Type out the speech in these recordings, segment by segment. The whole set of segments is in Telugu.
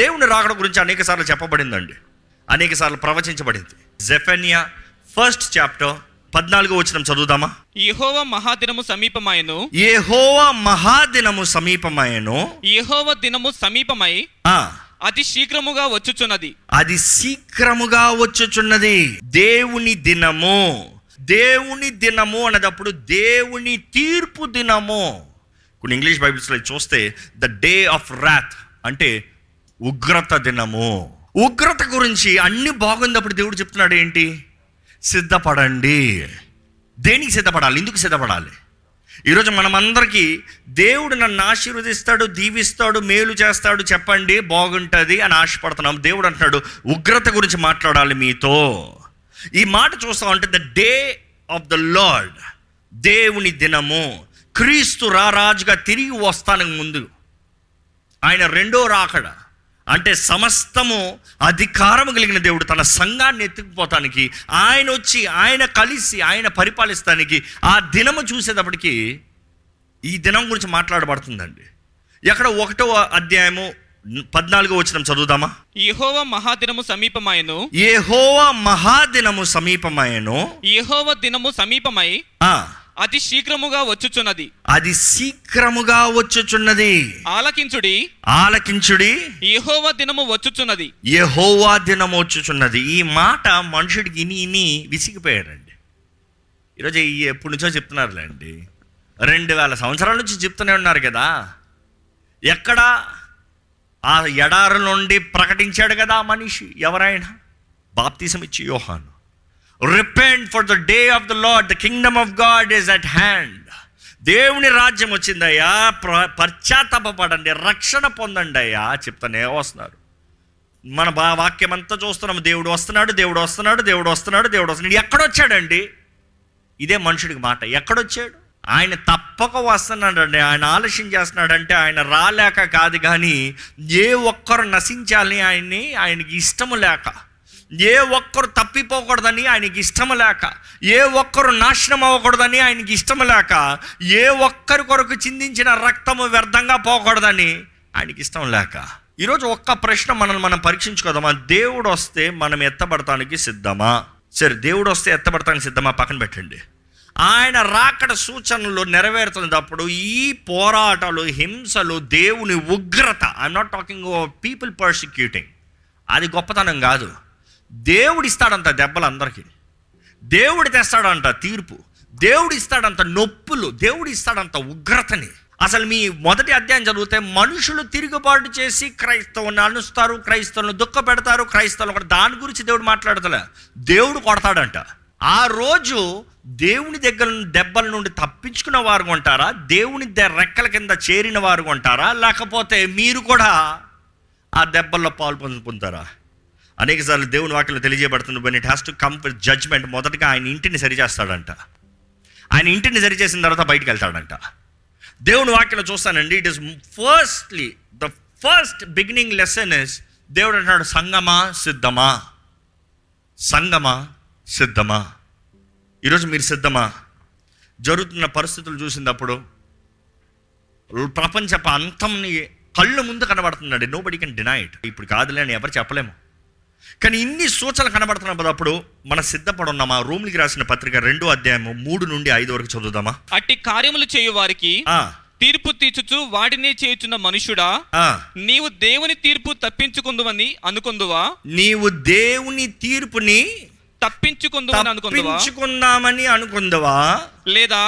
దేవుని రాకడ గురించి అనేక సార్లు చెప్పబడిందండి, అనేక సార్లు ప్రవచించబడింది. జెఫెనియా 1వ చాప్టర్ 14వ వచనం చదువుదామా? యెహోవా మహాదినము సమీపమాయెను, యెహోవా మహాదినము సమీపమాయెను, యెహోవా దినము సమీపమై అతి శీఘ్రముగా వచ్చుచున్నది, అది శీఘ్రముగా వచ్చుచున్నది. దేవుని దినము, దేవుని దినము అనేటప్పుడు దేవుని తీర్పు దినము. కొన్ని ఇంగ్లీష్ బైబిల్స్లో చూస్తే ద డే ఆఫ్ రాత్ అంటే ఉగ్రత దినము. ఉగ్రత గురించి అన్ని బాగున్నప్పుడు దేవుడు చెప్తున్నాడు ఏంటి? సిద్ధపడండి. దేనికి సిద్ధపడాలి? ఎందుకు సిద్ధపడాలి? ఈరోజు మనమందరికీ దేవుడు నన్ను ఆశీర్వదిస్తాడు, దీవిస్తాడు, మేలు చేస్తాడు, చెప్పండి బాగుంటుంది అని ఆశపడుతున్నాం. దేవుడు అంటున్నాడు ఉగ్రత గురించి మాట్లాడాలి మీతో. ఈ మాట చూస్తాం అంటే the day of the Lord, దేవుని దినము. క్రీస్తు రాజుగా తిరిగి వస్తానికి ముందు ఆయన రెండో రాకడ అంటే సమస్తము అధికారము కలిగిన దేవుడు తన సంఘాన్ని ఎత్తుకుపోతానికి, ఆయన వచ్చి ఆయన కలిసి ఆయన పరిపాలిస్తానికి, ఆ దినము చూసేటప్పటికి ఈ దినం గురించి మాట్లాడబడుతుందండి. ఎక్కడ 1వ అధ్యాయము 14వ వచనం చదువుదామా? యెహోవా మహాదినము సమీపమాయెను, యెహోవా మహాదినము సమీపమాయెను, యెహోవా దినము సమీపమై అతి శీఘ్రముగా వచ్చుచున్నది, అది శీఘ్రముగా వచ్చుచున్నది. ఆలకించుడి, ఆలకించుడి, యెహోవా దినము వచ్చుచున్నది, యెహోవా దినము వచ్చుచున్నది. ఈ మాట మనుషుడికి ఇని విసిగిపోయారండి. ఈరోజు ఎప్పటి నుంచో చెప్తున్నారులేండి, 2000 సంవత్సరాల నుంచి చెప్తూనే ఉన్నారు కదా. ఎక్కడ ఆ ఎడారు నుండి ప్రకటించాడు కదా మనిషి, ఎవరైనా బాప్తిసం ఇచ్చి యోహాను, Repent for the day of the Lord, the kingdom of God is at hand. దేవుని రాజ్యం వచ్చిందయ్యా, పశ్చాత్తాపపడండి, రక్షణ పొందండి అయ్యా చెప్తానే వస్తున్నారు. మన వాక్యం అంతా చూస్తున్నాం, దేవుడు వస్తున్నాడు, దేవుడు వస్తున్నాడు, దేవుడు వస్తున్నాడు, దేవుడు వస్తున్నాడు. ఎక్కడొచ్చాడండి? ఇదే మనుషుడికి మాట, ఎక్కడొచ్చాడు? ఆయన తప్పక వస్తున్నాడు అండి. ఆయన ఆలస్యం చేస్తున్నాడంటే ఆయన రాలేక కాదు, కానీ ఏ ఒక్కరు నశించాలి ఆయన్ని ఆయనకి ఇష్టము లేక, ఏ ఒక్కరు తప్పిపోకూడదని ఆయనకి ఇష్టం లేక, ఏ ఒక్కరు నాశనం అవ్వకూడదని ఆయనకి ఇష్టం లేక, ఏ ఒక్కరి కొరకు చిందించిన రక్తము వ్యర్థంగా పోకూడదని ఆయనకి ఇష్టం లేక. ఈరోజు ఒక్క ప్రశ్న మనం పరీక్షించుకోదామా? దేవుడు వస్తే మనం ఎత్తబడటానికి సిద్ధమా? సరే, దేవుడు వస్తే ఎత్తబడటానికి సిద్ధమా పక్కన పెట్టండి. ఆయన రాకడ సూచనలు నెరవేరుతున్నప్పుడు ఈ పోరాటాలు, హింసలు, దేవుని ఉగ్రత, I'm not talking about people persecuting, అది గొప్పతనం కాదు. దేవుడు ఇస్తాడంట దెబ్బలు అందరికీ, దేవుడు తెస్తాడంట తీర్పు, దేవుడు ఇస్తాడంత నొప్పులు, దేవుడు ఇస్తాడంత ఉగ్రతని. అసలు మీ మొదటి అధ్యాయం చదివితే మనుషులు తిరుగుబాటు చేసి క్రైస్తవుని అనుస్తారు, క్రైస్తవులను దుఃఖ పెడతారు, క్రైస్తవులు దాని గురించి దేవుడు మాట్లాడతలే, దేవుడు కొడతాడంట. ఆ రోజు దేవుని దగ్గర దెబ్బల నుండి తప్పించుకున్న వారు కొంటారా, దేవుని రెక్కల కింద చేరిన వారు కొంటారా, లేకపోతే మీరు కూడా ఆ దెబ్బల్లో పాలు పొందుతారా? అనేక సార్లు దేవుని వాక్యంలో తెలియజేయబడుతుంది, but it has to come with judgement. మొదటగా ఆయన ఇంటిని సరిచేస్తాడంట, ఆయన ఇంటిని సరిచేసిన తర్వాత బయటకు వెళ్తాడంట. దేవుని వాక్యంలో చూస్తానండి, it is firstly the first beginning lesson is దేవుడు అంటున్నాడు సంగమా సిద్ధమా, సంగమా సిద్ధమా. ఈరోజు మీరు సిద్ధమా? జరుగుతున్న పరిస్థితులు చూసినప్పుడు ప్రపంచ అంతంని కళ్ళు ముందు కనబడుతున్నాడు, నోబడీ కెన్ డినై ఇట్. ఇప్పుడు కాదులే అని ఎవరు చెప్పలేము, కానీ ఇన్ని సూచనలు కనబడుతున్నప్పుడు మన సిద్ధపడున్నామా? రోమీయులకు రాసిన పత్రిక 2వ అధ్యాయము 3 నుండి 5 వరకు చదువుదామా? అట్టి కార్యములు చేయు వారికి తీర్పు తీర్చుచు వాటినే చేయుచున్న మనుషుడా, నీవు దేవుని తీర్పు తప్పించుకుందువని అనుకుందువా, నీవు దేవుని తీర్పుని తప్పించుకుందామని అనుకుందవా, లేదా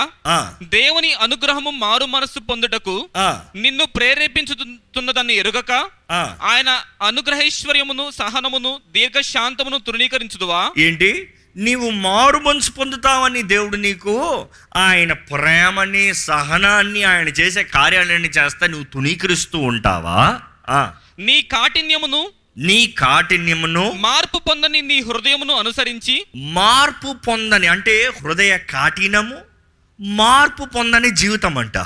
దేవుని అనుగ్రహము మారు మనస్సు పొందుటకు నిన్ను ప్రేరేపించుతున్నదని ఎరుగక ఆయన అనుగ్రహైశ్వర్యమును సహనమును దీర్ఘశాంతమును తృణీకరించుదువా? ఏంటి? నీవు మారు మనసు పొందుతావని దేవుడు నీకు ఆయన ప్రేమని, సహనాన్ని, ఆయన చేసే కార్యాలయాన్ని చేస్తా నువ్వు తృణీకరిస్తూ ఉంటావా? నీ కాఠిన్యమును మార్పు పొందని నీ హృదయమును అనుసరించి, మార్పు పొందని అంటే హృదయ కాఠినము, మార్పు పొందని జీవితం అంట.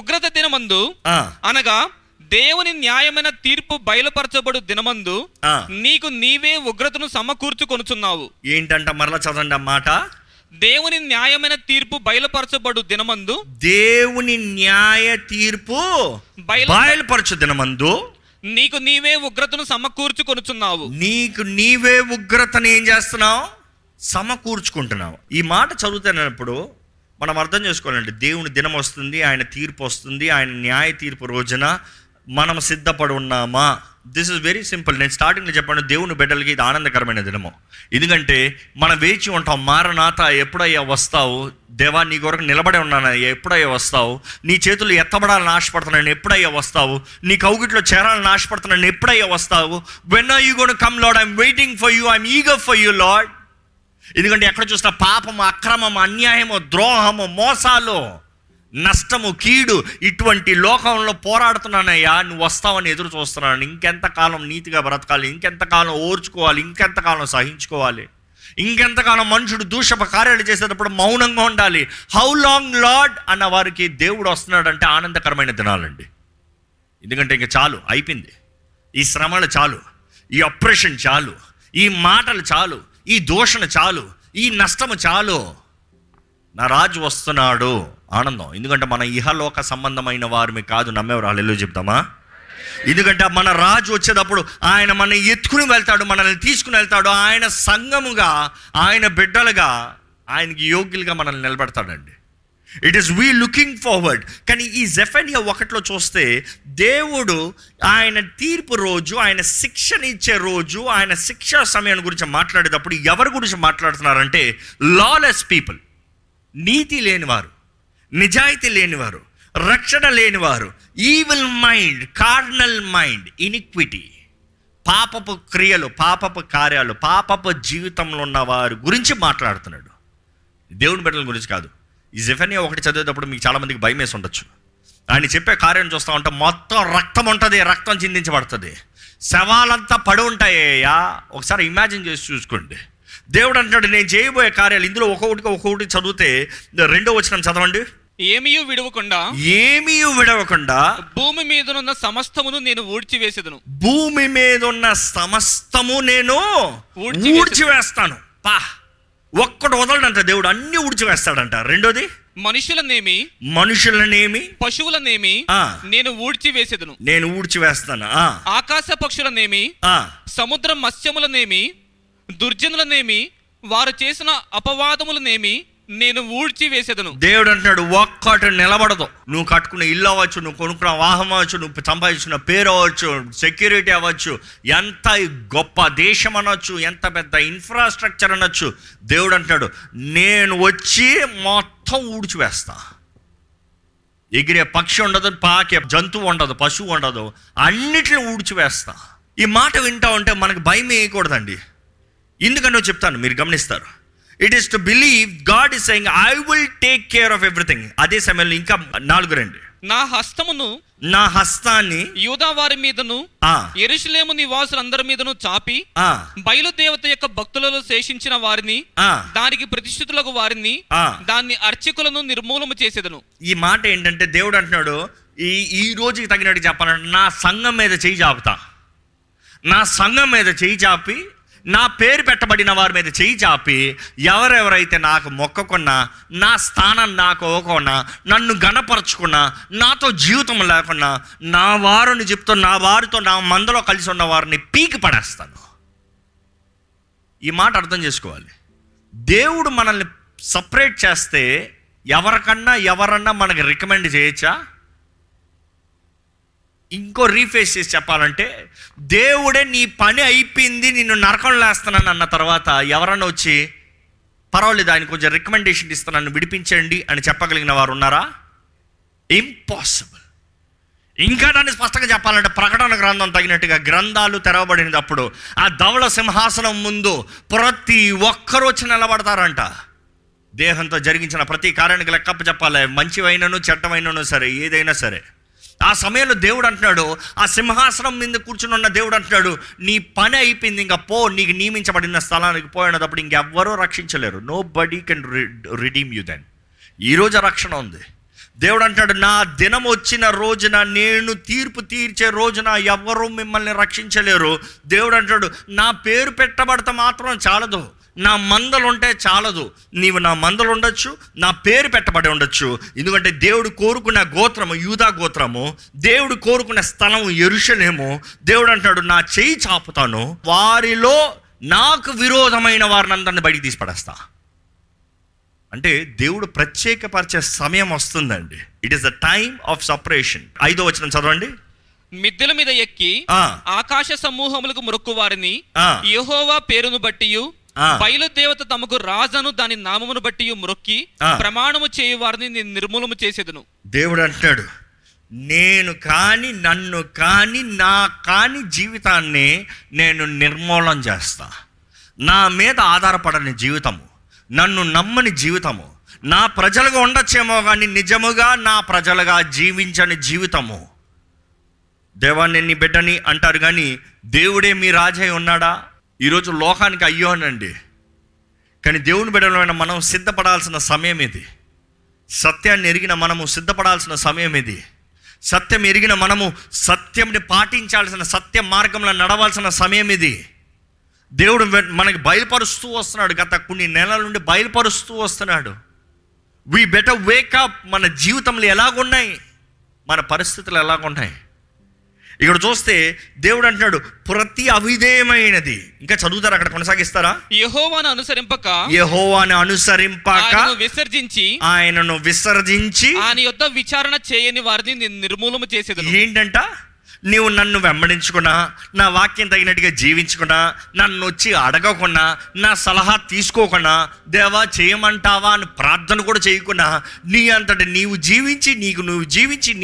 ఉగ్రత దినమందు అనగా దేవుని న్యాయమైన తీర్పు బయలుపరచబడు దినమందు నీకు నీవే ఉగ్రతను సమకూర్చుకొనుచున్నావు. ఏంటంట? మరలా చదవండి మాట. దేవుని న్యాయమైన తీర్పు బయలుపరచబడు దినమందు, దేవుని న్యాయ తీర్పు బయలుపరచు దినమందు నీకు నీవే ఉగ్రతను సమకూర్చుకొనుచున్నావు. నీకు నీవే ఉగ్రతను ఏం చేస్తున్నావు? సమకూర్చుకుంటున్నావు. ఈ మాట చదువుతున్నప్పుడు మనం అర్థం చేసుకోవాలండి, దేవుని దినం వస్తుంది, ఆయన తీర్పు వస్తుంది, ఆయన న్యాయ తీర్పు రోజున మనం సిద్ధపడి ఉన్నామా? This is very simple. నేను స్టార్టింగ్లో చెప్పాను, దేవుని బిడ్డలకి ఇది ఆనందకరమైన దినము. ఎందుకంటే మనం వేచి ఉంటాం, మారనాథ ఎప్పుడయ్యా వస్తావు, దేవా నీ కొరకు నిలబడే ఉన్నానయ్యా ఎప్పుడయ్యా వస్తావు, నీ చేతులు ఎత్తబడాలని ఆశపడుతున్నాను ఎప్పుడయ్యా వస్తావు, నీ కౌగిట్లో చేరాలని ఆశపడుతున్నాను ఎప్పుడయ్యా వస్తావు, when are you gonna come Lord, I'm waiting for you, I'm eager for you Lord. ఎందుకంటే ఎక్కడ చూసినా పాపము, అక్రమము, అన్యాయము, ద్రోహము, మోసాలు, నష్టము, కీడు, ఇటువంటి లోకంలో పోరాడుతున్నానయ్యా, నువ్వు వస్తావని ఎదురు చూస్తున్నాను. ఇంకెంతకాలం నీతిగా బ్రతకాలి, ఇంకెంతకాలం ఓర్చుకోవాలి, ఇంకెంతకాలం సహించుకోవాలి, ఇంకెంతకాలం మనుషుడు దూషప కార్యాలు చేసేటప్పుడు మౌనంగా ఉండాలి. హౌ లాంగ్ లార్డ్ అన్న వారికి దేవుడు వస్తున్నాడంటే ఆనందకరమైన దినాలండి. ఎందుకంటే ఇంక చాలు అయిపోయింది, ఈ శ్రమలు చాలు, ఈ ఆపరేషన్ చాలు, ఈ మాటలు చాలు, ఈ దూషణ చాలు, ఈ నష్టము చాలు, నా రాజు వస్తున్నాడు. ఆనందం. ఎందుకంటే మన ఇహలోక సంబంధమైన వారిని కాదు, నమ్మేవారు. హల్లెలూయా చెప్తామా? ఎందుకంటే మన రాజు వచ్చేటప్పుడు ఆయన మనల్ని ఎత్తుకుని వెళ్తాడు, మనల్ని తీసుకుని వెళ్తాడు. ఆయన సంఘముగా, ఆయన బిడ్డలుగా, ఆయనకి యోగ్యులుగా మనల్ని నిలబెడతాడండి. It is we looking forward. కానీ ఈ జెఫెనియా 1లో చూస్తే దేవుడు ఆయన తీర్పు రోజు, ఆయన శిక్షను ఇచ్చే రోజు, ఆయన శిక్షా సమయం గురించి మాట్లాడేటప్పుడు ఎవరి గురించి మాట్లాడుతున్నారంటే లాలెస్ పీపుల్, నీతి లేనివారు, నిజాయితీ లేనివారు, రక్షణ లేనివారు, evil mind, carnal mind, iniquity, పాపపు క్రియలు, పాపపు కార్యాలు, పాపపు జీవితంలో ఉన్న వారి గురించి మాట్లాడుతున్నాడు, దేవుని బిడ్డల గురించి కాదు. ఈ జెఫెనియా 1 చదివేటప్పుడు మీకు చాలామందికి భయం వేసి ఉండొచ్చు. ఆయన చెప్పే కార్యం చూస్తూ ఉంటాం, మొత్తం రక్తం ఉంటుంది, రక్తం చిందించబడుతుంది, శవాలంతా పడి ఉంటాయ్యా. ఒకసారి ఇమాజిన్ చేసి చూసుకోండి. దేవుడు అంటున్నాడు, నేను చేయబోయే కార్యాలు. ఇందులో ఒక్కొక్కటి చదివితే 2వ వచనం చదవండి. ఏమీ విడవకుండా భూమి మీద ఉన్న సమస్తమును నేను ఊడ్చివేసేదను. భూమి మీద ఉన్న సమస్తము నేను ఊడ్చివేస్తాను. పా ఒక్కడు వదలడంట దేవుడు, అన్ని ఊడ్చివేస్తాడంట. రెండోది, మనుషులనేమి పశువులనేమి నేను ఊడ్చివేసేదను, నేను ఊడ్చివేస్తాను. ఆకాశ పక్షులనేమి, సముద్ర మత్స్యములనేమి, దుర్జనులనేమి, వారు చేసిన అపవాదములనేమి నేను ఊడ్చివేసేదను. దేవుడు అంటున్నాడు, ఒక్కటి నిలబడదు. నువ్వు కట్టుకున్న ఇల్లు అవ్వచ్చు, నువ్వు కొనుక్కున్న వాహనం అవ్వచ్చు, నువ్వు సంపాదించిన పేరు అవ్వచ్చు, సెక్యూరిటీ అవ్వచ్చు, ఎంత గొప్ప దేశం అనొచ్చు, ఎంత పెద్ద ఇన్ఫ్రాస్ట్రక్చర్ అనొచ్చు, దేవుడు అంటున్నాడు నేను వచ్చి మొత్తం ఊడ్చివేస్తా. ఎగిరే పక్షి ఉండదు, పాకే జంతువు ఉండదు, పశువు ఉండదు, అన్నిటిని ఊడ్చివేస్తా. ఈ మాట వింటా ఉంటే మనకు భయం వేయకూడదండి. ఎందుకనో చెప్తాను, మీరు గమనిస్తారు. It is to believe God is saying I will take care of everything. అదే సమయంలో ఇంకా 4 నా హస్తాన్ని యూదా వారి మీదను యెరూషలేము నివాసులందరి మీదను చాపి బయలుదేవత యొక్క భక్తులలో శేషించిన వారిని, దానికి ప్రతిష్ఠితులకు వారిని, దాన్ని అర్చకులను నిర్మూలము చేసేదను. ఈ మాట ఏంటంటే దేవుడు అంటున్నాడు, ఈ రోజుకి తగినట్టు చెప్పాలంటే నా సంఘం మీద చేయి చాపుతా, నా సంఘం మీద చేయి చాపి, నా పేరు పెట్టబడిన వారి మీద చేయి చాపి, ఎవరెవరైతే నాకు మొక్కకున్నా, నా స్థానం నాకు ఓకున్నా, నన్ను గణపరచుకున్నా, నాతో జీవితం లేకున్నా, నా వారుని చెప్తూ నా వారితో నా మందలో కలిసి ఉన్న వారిని పీకి పడేస్తాను. ఈ మాట అర్థం చేసుకోవాలి. దేవుడు మనల్ని సపరేట్ చేస్తే ఎవరన్నా మనకి రికమెండ్ చేయొచ్చా? ఇంకో రీఫేస్ చేసి చెప్పాలంటే, దేవుడే నీ పని అయిపోయింది, నిన్ను నరకం లేస్తానని అన్న తర్వాత ఎవరన్నా వచ్చి పర్వాలేదు ఆయన కొంచెం రికమెండేషన్ ఇస్తున్నాను విడిపించండి అని చెప్పగలిగిన వారు ఉన్నారా? ఇంపాసిబుల్. ఇంకా దాన్ని స్పష్టంగా చెప్పాలంటే ప్రకటన గ్రంథం తగినట్టుగా గ్రంథాలు తెరవబడినప్పుడు ఆ ధవళ సింహాసనం ముందు ప్రతి ఒక్కరూ వచ్చి నిలబడతారంట. దేహంతో జరిగించిన ప్రతి కార్యానికి లెక్కప్ప చెప్పాలి, మంచివైనను చెడ్డమైనను సరే, ఏదైనా సరే. ఆ సమయంలో దేవుడు అంటున్నాడు, ఆ సింహాసనం మీద కూర్చుని ఉన్న దేవుడు అంటున్నాడు, నీ పని అయిపోయింది, ఇంకా పో, నీకు నియమించబడిన స్థలానికి పోయినప్పుడు ఇంకెవ్వరూ రక్షించలేరు. Nobody can redeem you then. ఈరోజు రక్షణ ఉంది. దేవుడు అంటున్నాడు, నా దినం వచ్చిన రోజున, నేను తీర్పు తీర్చే రోజున ఎవరూ మిమ్మల్ని రక్షించలేరు. దేవుడు అంటున్నాడు, నా పేరు పెట్టబడతా మాత్రం చాలదు, నా మందలు ఉంటే చాలదు, నీవు నా మందలు ఉండొచ్చు, నా పేరు పెట్టబడి ఉండొచ్చు. ఎందుకంటే దేవుడు కోరుకున్న గోత్రము యూదా గోత్రము, దేవుడు కోరుకున్న స్థలం యెరూషలేము. దేవుడు అంటాడు, నా చేయి చాపుతాను, వారిలో నాకు విరోధమైన వారిని అందరిని బయటికి తీసి పడేస్తా. అంటే దేవుడు ప్రత్యేకపరిచే సమయం వస్తుందండి. It is the time of separation. 5వ వచనం చదవండి. మిద్దెల మీద ఎక్కి ఆకాశ సమూహములకు మొక్కు వారిని యెహోవా పేరును బట్టి, బయలుదేవత తమకు రాజను దాని నామమును బట్టి మొక్కి ప్రమాణము చేయు వారిని నిర్మూలము చేసేదను. దేవుడు అంటాడు, నేను కాని, నన్ను కాని, నా కాని జీవితాన్ని నేను నిర్మూలన చేస్తా. నా మీద ఆధారపడని జీవితము, నన్ను నమ్మని జీవితము, నా ప్రజలుగా ఉండొచ్చేమో కానీ నిజముగా నా ప్రజలుగా జీవించని జీవితము. దేవాన్ని నీ బిడ్డని అంటారు కానీ దేవుడే మీ రాజై ఉన్నాడా? ఈరోజు లోకానికి అయ్యోనండి, కానీ దేవుని బిడ్డలైన మనం సిద్ధపడాల్సిన సమయం ఇది. సత్యాన్ని ఎరిగిన మనము సిద్ధపడాల్సిన సమయం ఇది. సత్యం ఎరిగిన మనము సత్యంని పాటించాల్సిన, సత్య మార్గంలో నడవాల్సిన సమయం ఇది. దేవుడు మనకి బయలుపరుస్తూ వస్తున్నాడు, గత కొన్ని నెలల నుండి బయలుపరుస్తూ వస్తున్నాడు. We better wake up. మన జీవితంలో ఎలాగున్నాయి, మన పరిస్థితులు ఎలాగున్నాయి? ఇక్కడ చూస్తే దేవుడు అంటున్నాడు, ప్రతి అవిధేయమైనది. ఇంకా చదువుతారా? అక్కడ కొనసాగిస్తారా? యెహోవాను అనుసరింపక, విసర్జించి, ఆయనను విసర్జించి, ఆయన యొద్ద విచారణ చేయని వారిని నిర్మూలము చేసేదను. ఏంటంట? నీవు నన్ను వెంబడించుకున్నా, నా వాక్యం తగినట్టుగా జీవించుకున్నా, నన్ను వచ్చి అడగకుండా, నా సలహా తీసుకోకుండా, దేవా చేయమంటావా అని ప్రార్థన కూడా చేయకుండా, నీ అంతటి నీవు జీవించి,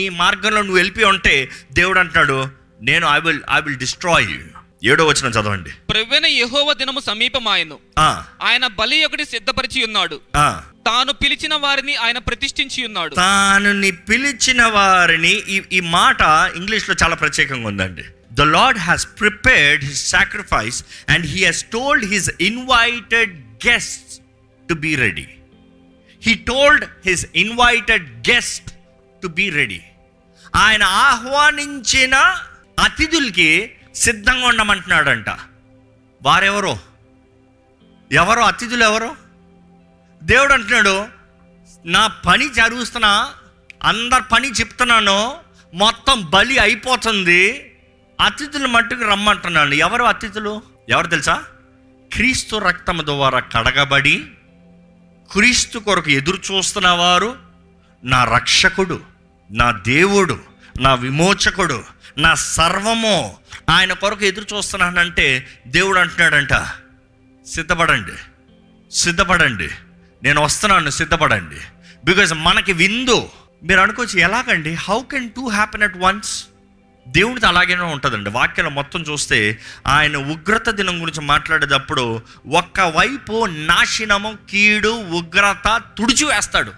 నీ మార్గంలో నువ్వు వెళ్ళి ఉంటే దేవుడు అంటున్నాడు, నేను ఐ విల్ డిస్ట్రాయ్ యూ. 7వ వచనం చదవండి. ప్రభువైన యెహోవా దినము సమీపమాయెను, ఆయన బలి ఒకటి సిద్ధపరిచి ఉన్నాడు, తాను పిలిచిన వారిని ఆయన ప్రతిష్ఠించి ఉన్నాడు. తాను పిలిచిన వారిని, ఈ మాట ఇంగ్లీష్ లో చాలా ప్రత్యేకంగా ఉందండి. The Lord has prepared his sacrifice and he has told his invited guests to be ready. ఆయన ఆహ్వానించిన అతిథులకి సిద్ధంగా ఉండమంటున్నాడు అంట. వారెవరో? ఎవరో అతిథులు? ఎవరో? దేవుడు అంటున్నాడు, నా పని జరుగుతున్నా, అందరు పని చెప్తున్నాను, మొత్తం బలి అయిపోతుంది, అతిథులు మట్టుకు రమ్మంటున్నాను. ఎవరు అతిథులు? ఎవరు తెలుసా? క్రీస్తు రక్తము ద్వారా కడగబడి క్రీస్తు కొరకు ఎదురు చూస్తున్న వారు, నా రక్షకుడు, నా దేవుడు, నా విమోచకుడు, నా సర్వము, ఆయన కొరకు ఎదురు చూస్తున్నానంటే దేవుడు అంటున్నాడంట, సిద్ధపడండి, సిద్ధపడండి, నేను వస్తున్నాను, సిద్ధపడండి. బికాజ్ మనకి విందు. మీరు అనుకోవచ్చు, ఎలాగండి? How can two happen at once? దేవుడితో అలాగేనే ఉంటుందండి. వాక్యం మొత్తం చూస్తే ఆయన ఉగ్రత దినం గురించి మాట్లాడేటప్పుడు ఒక్కవైపు నాశనము, కీడు, ఉగ్రత తుడిచివేస్తాడు.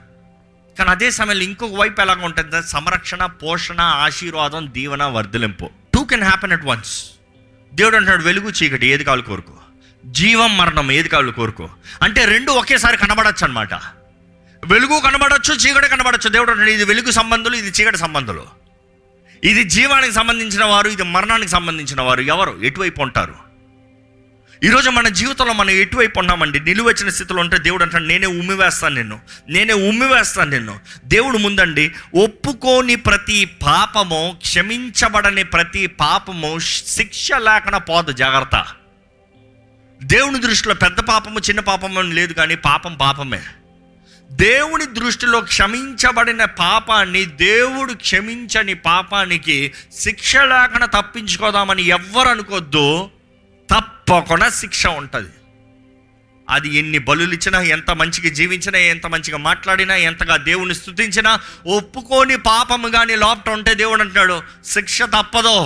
కానీ అదే సమయంలో ఇంకొక వైపు ఎలాగ ఉంటుంది? సంరక్షణ, పోషణ, ఆశీర్వాదం, దీవెన, వర్ధలింపు. Two can happen at once. దేవుడు అంటున్నాడు, వెలుగు చీకటి ఏది కావాలి కోరుకో, జీవం మరణం ఏది కావాలి కోరుకో. అంటే రెండు ఒకేసారి కనబడచ్చు అనమాట. వెలుగు కనబడచ్చు, చీకటి కనబడచ్చు. దేవుడు అంటున్నాడు, ఇది వెలుగు సంబంధులు, ఇది చీకటి సంబంధులు, ఇది జీవానికి సంబంధించిన వారు, ఇది మరణానికి సంబంధించిన వారు. ఎవరు ఎటువైపు ఉంటారు? ఈరోజు మన జీవితంలో మనం ఎటువైపు ఉన్నామండి? నిలువచ్చిన స్థితిలో ఉంటే దేవుడు అంటాడు, నేనే ఉమ్మివేస్తాను నిన్ను. దేవుడు ముందండి, ఒప్పుకోని ప్రతి పాపము, క్షమించబడని ప్రతి పాపము శిక్ష లేకుండా పోదు. జాగ్రత్త. దేవుని దృష్టిలో పెద్ద పాపము చిన్న పాపము అని లేదు, కానీ పాపం పాపమే. దేవుని దృష్టిలో క్షమించబడిన పాపాన్ని, దేవుడు క్షమించని పాపానికి శిక్ష లేకుండా తప్పించుకోదామని ఎవ్వరు అనుకోద్దు. తప్పకుండా శిక్ష ఉంటుంది. అది ఎన్ని బలులు ఇచ్చినా, ఎంత మంచిగా జీవించినా, ఎంత మంచిగా మాట్లాడినా, ఎంతగా దేవుని స్తుతించినా, ఒప్పుకోని పాపము కానీ లోపట ఉంటే దేవుడు అంటున్నాడు, శిక్ష తప్పదు.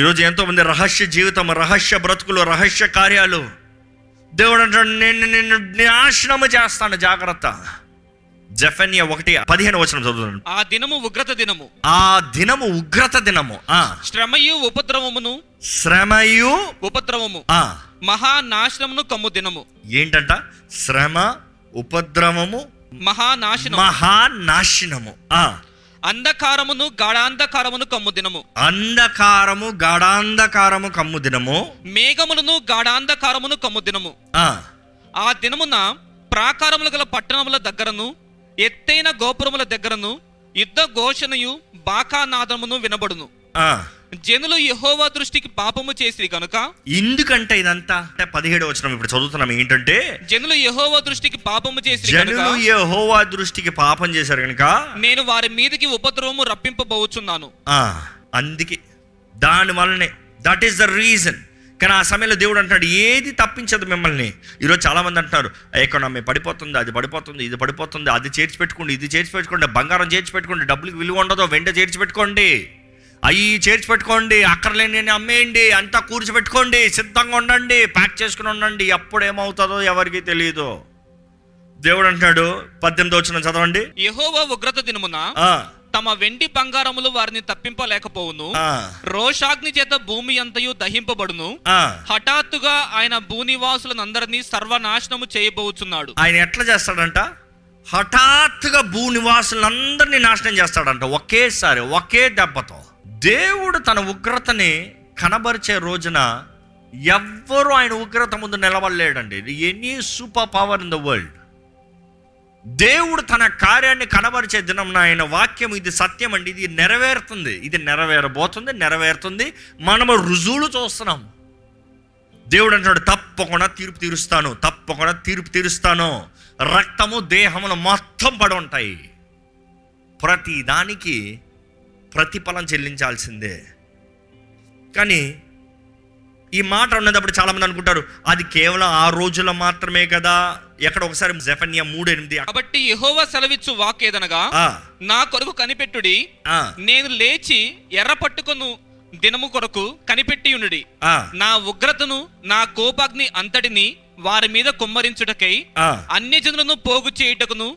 ఈరోజు ఎంతోమంది రహస్య జీవితం, రహస్య బ్రతుకులు, రహస్య కార్యాలు. దేవుడు అంటాడు, నేను నాశనము చేస్తాను, జాగ్రత్త. జెఫెనియా 1:15 చదువుతాను. ఆ దినము ఉగ్రత దినము, శ్రమయు ఉపద్రవమును, మహా నాశనమును కమ్ము దినము. ఏంటంట? శ్రమ, ఉపద్రవము, మహా నాశనము. అంధకారమును గాఢాంధకారమును కమ్ము దినము, అంధకారము గాఢాంధకారము కమ్ము దినము, మేఘములను గాఢాంధకారమును కమ్ము దినము. ఆ దినమున ప్రాకారములు గల పట్టణముల దగ్గరను ఎత్తైన గోపురముల దగ్గరను యుద్ధ ఘోషణయు బాకానాదమును వినబడును. జనులు యెహోవా దృష్టికి పాపము చేసి కనుక. ఎందుకంటే ఇదంతా 17వ వచనం ఇప్పుడు చదువుతున్నాం. ఏంటంటే జనులు యెహోవా దృష్టికి పాపము చేసి, జనులు యెహోవా దృష్టికి పాపం చేశారు కనుక నేను వారి మీదకి ఉపద్రవము రప్పింపబోచున్నాను. అందుకే దాని వల్లనే, దట్ ఈస్ ద రీజన్. కానీ ఆ సమయంలో దేవుడు అంటాడు, ఏది తప్పించదు మిమ్మల్ని. ఈరోజు చాలామంది అంటారు, ఎకానమీ పడిపోతుంది, అది పడిపోతుంది, ఇది పడిపోతుంది, అది చేర్చి పెట్టుకోండి, ఇది చేర్చి పెట్టుకోండి, బంగారం చేర్చి పెట్టుకోండి, డబ్బులకు విలువ ఉండదు, వెంట చేర్చి పెట్టుకోండి, అవి చేర్చి పెట్టుకోండి, అక్కర్లేని అమ్మేయండి, అంతా కూర్చిపెట్టుకోండి, సిద్ధంగా ఉండండి, ప్యాక్ చేసుకుని ఉండండి, అప్పుడు ఏమవుతుందో ఎవరికి తెలియదు. దేవుడు అంటాడు 18వ వచనం చదవండి. యెహోవా ఉగ్రత దినమున తమ వెండి బంగారములు వారిని తప్పింపలేకపోవును, రోషాగ్ని చేత భూమి అంతయు దహింపబడును, హఠాత్తుగా ఆయన భూనివాసులను అందరినీ సర్వనాశనము చేయబోచున్నాడు. ఆయన ఎట్లా చేస్తాడంట? హఠాత్తుగా భూనివాసులందరినీ నాశనం చేస్తాడంట, ఒకేసారి, ఒకే దెబ్బతో. దేవుడు తన ఉగ్రతని కనబరిచే రోజున ఎవ్వరూ ఆయన ఉగ్రత ముందు నిలబడలేడండి. Any super power in the world, దేవుడు తన కార్యాన్ని కనబరిచే దినం ఆయన వాక్యం ఇది సత్యం అండి, ఇది నెరవేరుతుంది, ఇది నెరవేరబోతుంది, నెరవేరుతుంది. మనము రుజువులు చూస్తున్నాము. దేవుడు అంటాడు, తప్పకుండా తీర్పు తీరుస్తాను, తప్పకుండా తీర్పు తీరుస్తాను. రక్తము దేహములు మొత్తం పడి ఉంటాయి. ప్రతి దానికి ప్రతిఫలం చెల్లించాల్సిందే. కానీ ఈ మాట ఉన్నప్పుడు చాలామంది అనుకుంటారు, అది కేవలం ఆ రోజుల్లో మాత్రమే కదా. ఎక్కడ ఒకసారి జెఫెనియా 3:8, కాబట్టి యెహోవా సెలవిచ్చు వాక్కు ఏదనగా, నా కొరకు కనిపెట్టుడి, నేను లేచి ఎర్ర పట్టుకొను దినము కొరకు కనిపెట్టియునుడి, నా ఉగ్రతను నా కోపాగ్ని అంతటిని వారి మీద కుమ్మరించుటకై అన్ని జనులను పోగు చేయుటకును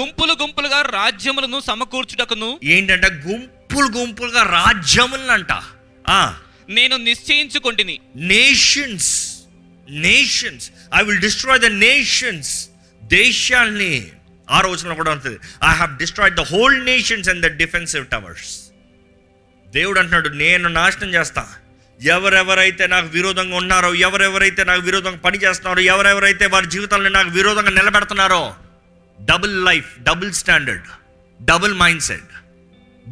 గుంపులు గుంపులుగా రాజ్యములను సమకూర్చుటకును. ఏంటంటే గుంపులు గుంపులుగా రాజ్యములంట నేను నిశ్చయించుకొంటిని. Nations, nations, I will destroy the nations. దేశాల్ని ఆ రోజున కూడా ఉంటుంది, I have destroyed the whole nations and the defensive towers. దేవుడు అంటున్నాడు, నేను నాశనం చేస్తా ఎవరెవరైతే నాకు విరోధంగా ఉన్నారో, ఎవరెవరైతే నాకు విరోధంగా పనిచేస్తున్నారో, ఎవరెవరైతే వారి జీవితాలను నాకు విరోధంగా నిలబెడుతున్నారో. Double life, double standard, double mind set.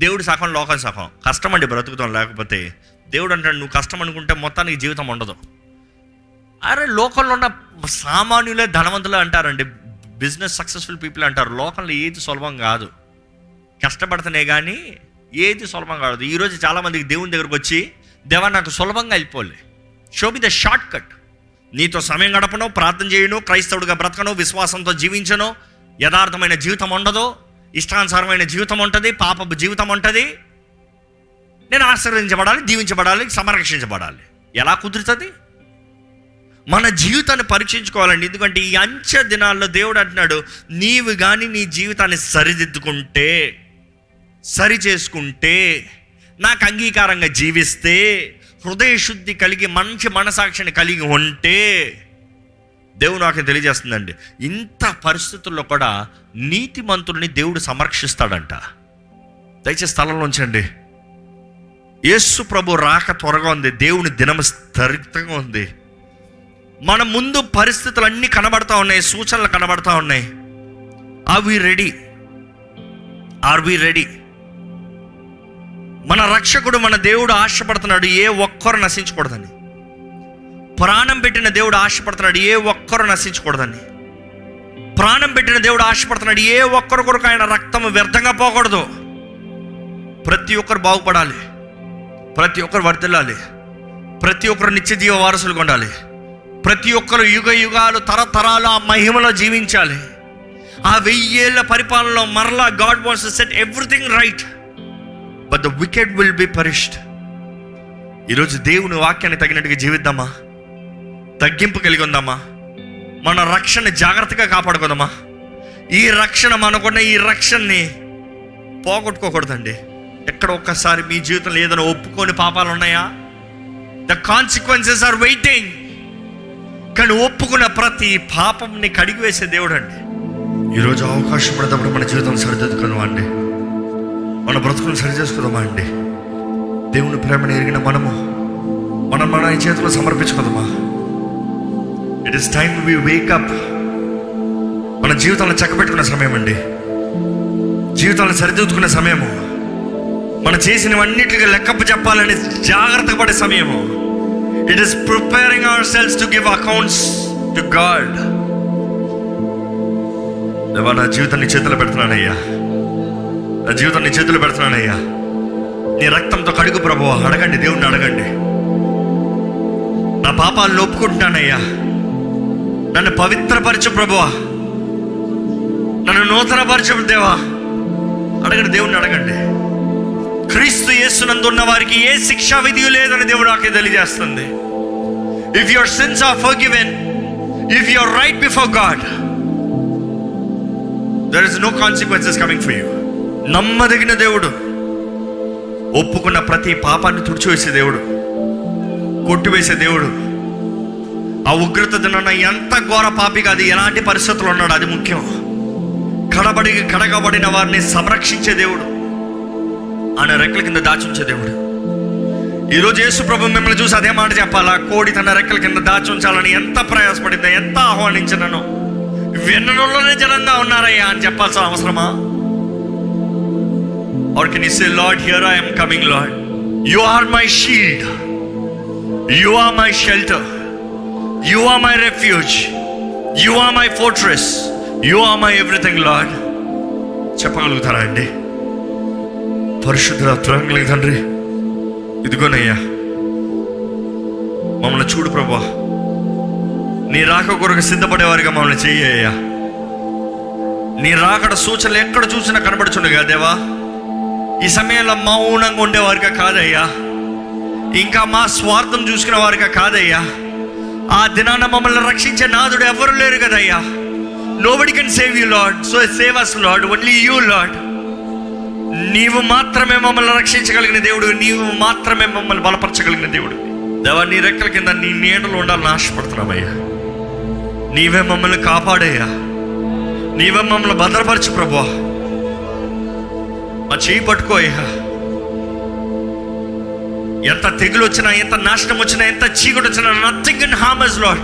దేవుడు సగం, లోకం సగం. కష్టం అండి బ్రతుకుతాం. లేకపోతే దేవుడు అంటాడు, నువ్వు కష్టం అనుకుంటే మొత్తానికి జీవితం ఉండదు. అరే, లోకంలో ఉన్న సామాన్యులే ధనవంతులే అంటారండి, బిజినెస్ సక్సెస్ఫుల్ పీపుల్ అంటారు. లోకంలో ఏది సులభం కాదు, కష్టపడితేనే కానీ ఏది సులభం కాదు. ఈరోజు చాలామందికి దేవుని దగ్గరకు వచ్చి, దేవా నాకు సులభంగా వెళ్ళిపోలే, show me the short cut, నీతో సమయం గడపను, ప్రార్థన చేయను, క్రైస్తవుడిగా బ్రతకను, విశ్వాసంతో జీవించను, యథార్థమైన జీవితం ఉండదు, ఇష్టానుసారమైన జీవితం ఉంటుంది, పాపపు జీవితం ఉంటుంది, నేను ఆశీర్వదించబడాలి, దీవించబడాలి, సంరక్షించబడాలి. ఎలా కుదురుతుంది? మన జీవితాన్ని పరీక్షించుకోవాలండి. ఎందుకంటే ఈ అంచె దినాల్లో దేవుడు అంటున్నాడు, నీవు కానీ నీ జీవితాన్ని సరిదిద్దుకుంటే, సరి చేసుకుంటే, నాకు అంగీకారంగా జీవిస్తే, హృదయశుద్ధి కలిగి మంచి మనసాక్షిని కలిగి ఉంటే, దేవుడు నాకు తెలియజేస్తుందండి, ఇంత పరిస్థితుల్లో కూడా నీతిమంతుల్ని దేవుడు సంరక్షిస్తాడంట. దయచేసి స్థలంలో ఉంచండి. యేసు ప్రభు రాక త్వరగా ఉంది, దేవుని దినం స్థిరంగా ఉంది. మన ముందు పరిస్థితులు అన్నీ కనబడతా ఉన్నాయి, సూచనలు కనబడతా ఉన్నాయి. Are we ready? Are we ready? మన రక్షకుడు, మన దేవుడు ఆశపడుతున్నాడు ఏ ఒక్కరు నశించకూడదని. ప్రాణం పెట్టిన దేవుడు ఆశపడుతున్నాడు ఏ ఒక్కరు నశించకూడదని. ప్రాణం పెట్టిన దేవుడు ఆశపడుతున్నాడు ఏ ఒక్కరి కొరకు ఆయన రక్తం వ్యర్థంగా పోకూడదు. ప్రతి ఒక్కరు బాగుపడాలి, ప్రతి ఒక్కరు వర్ధిల్లాలి, ప్రతి ఒక్కరు నిత్యజీవ వారసులు ఉండాలి, ప్రతి ఒక్కరు యుగ యుగాలు తరతరాలు ఆ మహిమలో జీవించాలి. ఆ 1000 ఏళ్ల పరిపాలనలో మరలా God wants to set everything right, but the wicked will be perished. ఈరోజు దేవుని వాక్యాన్ని తగినట్టుగా జీవిద్దామా? తగ్గింపు కలిగి ఉందామా? మన రక్షణ జాగ్రత్తగా కాపాడుకుందామా? ఈ రక్షణ మనకున్న ఈ రక్షణని పోగొట్టుకోకూడదండి. ఎక్కడ ఒక్కసారి మీ జీవితంలో ఏదైనా ఒప్పుకొని పాపాలు ఉన్నాయా? The consequences are waiting. కానీ ఒప్పుకున్న ప్రతి పాపంని కడిగివేసే దేవుడు అండి. ఈరోజు అవకాశం పడినప్పుడు మన జీవితం సరిదిద్దుకున్నామండి. మన బ్రతుకును సరిచేసుకుందామా అండి? దేవుని ప్రేమను ఎరిగిన మనము మన చేతిలో సమర్పించుకుందామా? It is time we wake up. మన జీవితాలను చక్కబెట్టుకునే సమయం అండి, జీవితాలను సరిదిద్దుకునే సమయము, మనం చేసినవన్నిటికీ లెక్కప్పు చెప్పాలని జాగ్రత్త పడే సమయము. It is preparing ourselves to give accounts to God. దేవా, నా జీవితాన్ని చేతులు పెడుతున్నానయ్యా, నా జీవితాన్ని చేతులు పెడుతున్నానయ్యా, నీ రక్తంతో కడుగు ప్రభువా. అడగండి, దేవుణ్ణి అడగండి. నా పాపాలను ఒప్పుకుంటున్నానయ్యా, నన్ను పవిత్రపరచు ప్రభువా, నన్ను నూతనపరచు దేవా. అడగండి, దేవుణ్ణి అడగండి. క్రీస్తు యేసునందు ఉన్న వారికి ఏ శిక్షా విధి లేదని దేవుడు నాకు తెలియజేస్తుంది. If your sins are forgiven, if you are right before God, there is no consequences coming for you. నమ్మదగిన దేవుడు, ఒప్పుకున్న ప్రతి పాపాన్ని తుడిచివేసే దేవుడు, కొట్టివేసే దేవుడు. ఆ ఉగ్రత దినాన ఎంత ఘోర పాపిగా అది ఎలాంటి పరిస్థితులు ఉన్నాడు, అది ముఖ్యం. కడగబడిన వారిని సంరక్షించే దేవుడు, ఆయన రెక్కల కింద దాచుంచే దేవుడు. ఈరోజు యేసు ప్రభు మిమ్మల్ని చూసి అదే మాట చెప్పాలా? కోడి తన రెక్కల కింద దాచుంచాలని ఎంత ప్రయాసపడిందా, ఎంత ఆహ్వానించినను, వెన్నలోనే జనంగా ఉన్నారయ్యా అని చెప్పాల్సిన అవసరమా? Or can you say, Lord, here I am coming, Lord. You are my shield. You are my shelter. You are my refuge. You are my fortress. You are my everything, Lord. చెప్పగలుగుతారా అండి? పరిశుద్ధ త్రంగులకి తండ్రి, ఇదిగోనయ్యా మమ్మల్ని చూడు ప్రభువా, నీ రాక కొరకు సిద్ధపడేవారిగా మమ్మల్ని చెయ్యయ్యా. నీ రాకడ సూచనలు ఎక్కడ చూసినా కనబడుచుండగా దేవా, ఈ సమయంలో మౌనంగా ఉండేవారిగా కాదయ్యా, ఇంకా మా స్వార్థం చూసుకునే వారిగా కాదయ్యా. ఆ దినాన మమ్మల్ని రక్షించే నాథుడు ఎవరు లేరు కదయ్యా. Nobody can save you, Lord. So save us, Lord. Only you, Lord. నీవు మాత్రమే మమ్మల్ని రక్షించగలిగిన దేవుడు, నీవు మాత్రమే మమ్మల్ని బలపరచగలిగిన దేవుడు. దేవా, నీ రెక్కల కింద నీ నీడలో ఉండాలని ఆశపడుతున్నామయ్యా. నీవే మమ్మల్ని కాపాడయ్యా, నీవే మమ్మల్ని భద్రపరచు ప్రభువా. మా చేయి పట్టుకో అయ్యా. ఎంత తెగులు వచ్చినా, ఎంత నాశనం వచ్చినా, ఎంత చీకటి వచ్చినా, nothing can harm us, Lord.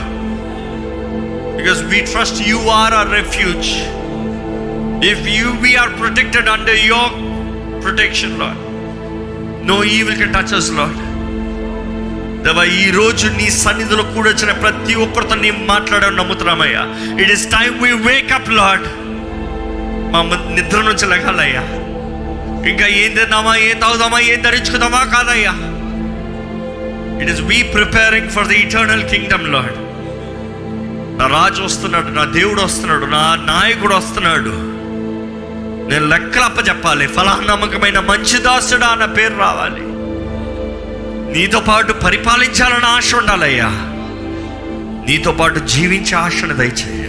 Because we trust you are our refuge. If we are protected under your protection, Lord, no evil can touch us, Lord. దేవా, ఈ రోజు నీ సన్నిధిలో కూడొచ్చిన ప్రతి ఒక్కరితో నీవు మాట్లాడావు నమ్ముతున్నామయ్యా. It is time we wake up, Lord. మా నిద్ర నుంచి లెగాలయ్యా. ఇంకా ఏం తిందామా, ఏం తాగుదామా, ఏం ధరించుకుందామా కాదయ్యా. It is we preparing for the eternal kingdom, Lord. నా రాజు వస్తున్నాడు, నా దేవుడు వస్తున్నాడు, నా నాయకుడు వస్తున్నాడు. నేను లెక్కలు అప్పచెప్పాలి. ఫలనమ్మకమైన మంచి దాసుడా అన్న పేరు రావాలి. నీతో పాటు పరిపాలించాలని ఆశ ఉండాలయ్యా. నీతో పాటు జీవించే ఆశను దయచేయ,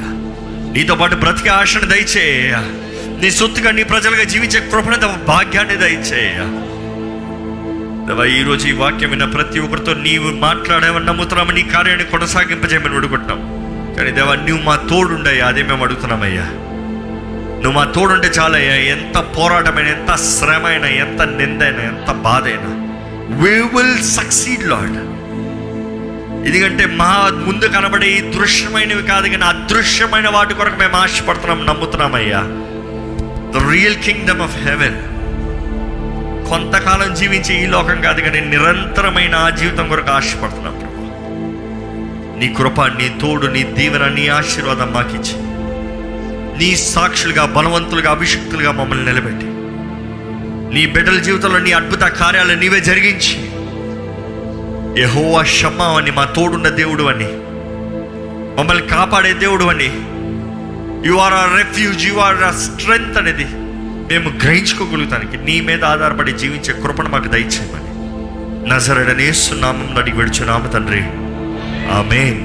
నీతో పాటు బ్రతికే ఆశను దయచేయ, నీ సొత్తుగా నీ ప్రజలుగా జీవించే కృపణ భాగ్యాన్ని దయచేయ. ఈరోజు ఈ వాక్యం విన్న ప్రతి ఒక్కరితో నీవు మాట్లాడేవని నమ్ముతున్నాము. నీ కార్యాన్ని కొనసాగింపజేయమని వేడుకుంటున్నాం. కానీ దేవా, నువ్వు మా తోడుండయ్యా, అదే మేము అడుగుతున్నామయ్యా. నువ్వు మా తోడుంటే చాలయ్యా. ఎంత పోరాటమైన, ఎంత శ్రమ అయినా, ఎంత నిందైనా, ఎంత బాధ అయినా, we will succeed, Lord. ఎందుకంటే మా ముందు కనబడే ఈ దృశ్యమైనవి కాదు, కానీ అదృశ్యమైన వాటి కొరకు మేము ఆశపడుతున్నాం, నమ్ముతున్నామయ్యా. The real kingdom of heaven కొంతకాలం జీవించే ఈ లోకం కాదు, కానీ నిరంతరమైన ఆ జీవితం కొరకు ఆశపడుతున్నాం. నీ కృప, నీ తోడు, నీ దీవెన, నీ ఆశీర్వాదం మాకిచ్చి, నీ సాక్షులుగా, బలవంతులుగా, అభిషక్తులుగా మమ్మల్ని నిలబెట్టి, నీ బిడ్డల జీవితంలో నీ అద్భుత కార్యాలు నీవే జరిగించి, యెహోవా షమ్మా అని, మా తోడున్న దేవుడు అని, మమ్మల్ని కాపాడే దేవుడు అని, you are our refuge, you are our strength అనేది మేము గ్రహించుకోగలుగుతానికి నీ మీద ఆధారపడి జీవించే కృపను మాకు దయచేయమని నజరేయుడైన యేసు నామమున అడిగి వేడుచున్నాము తండ్రి. ఆమేన్.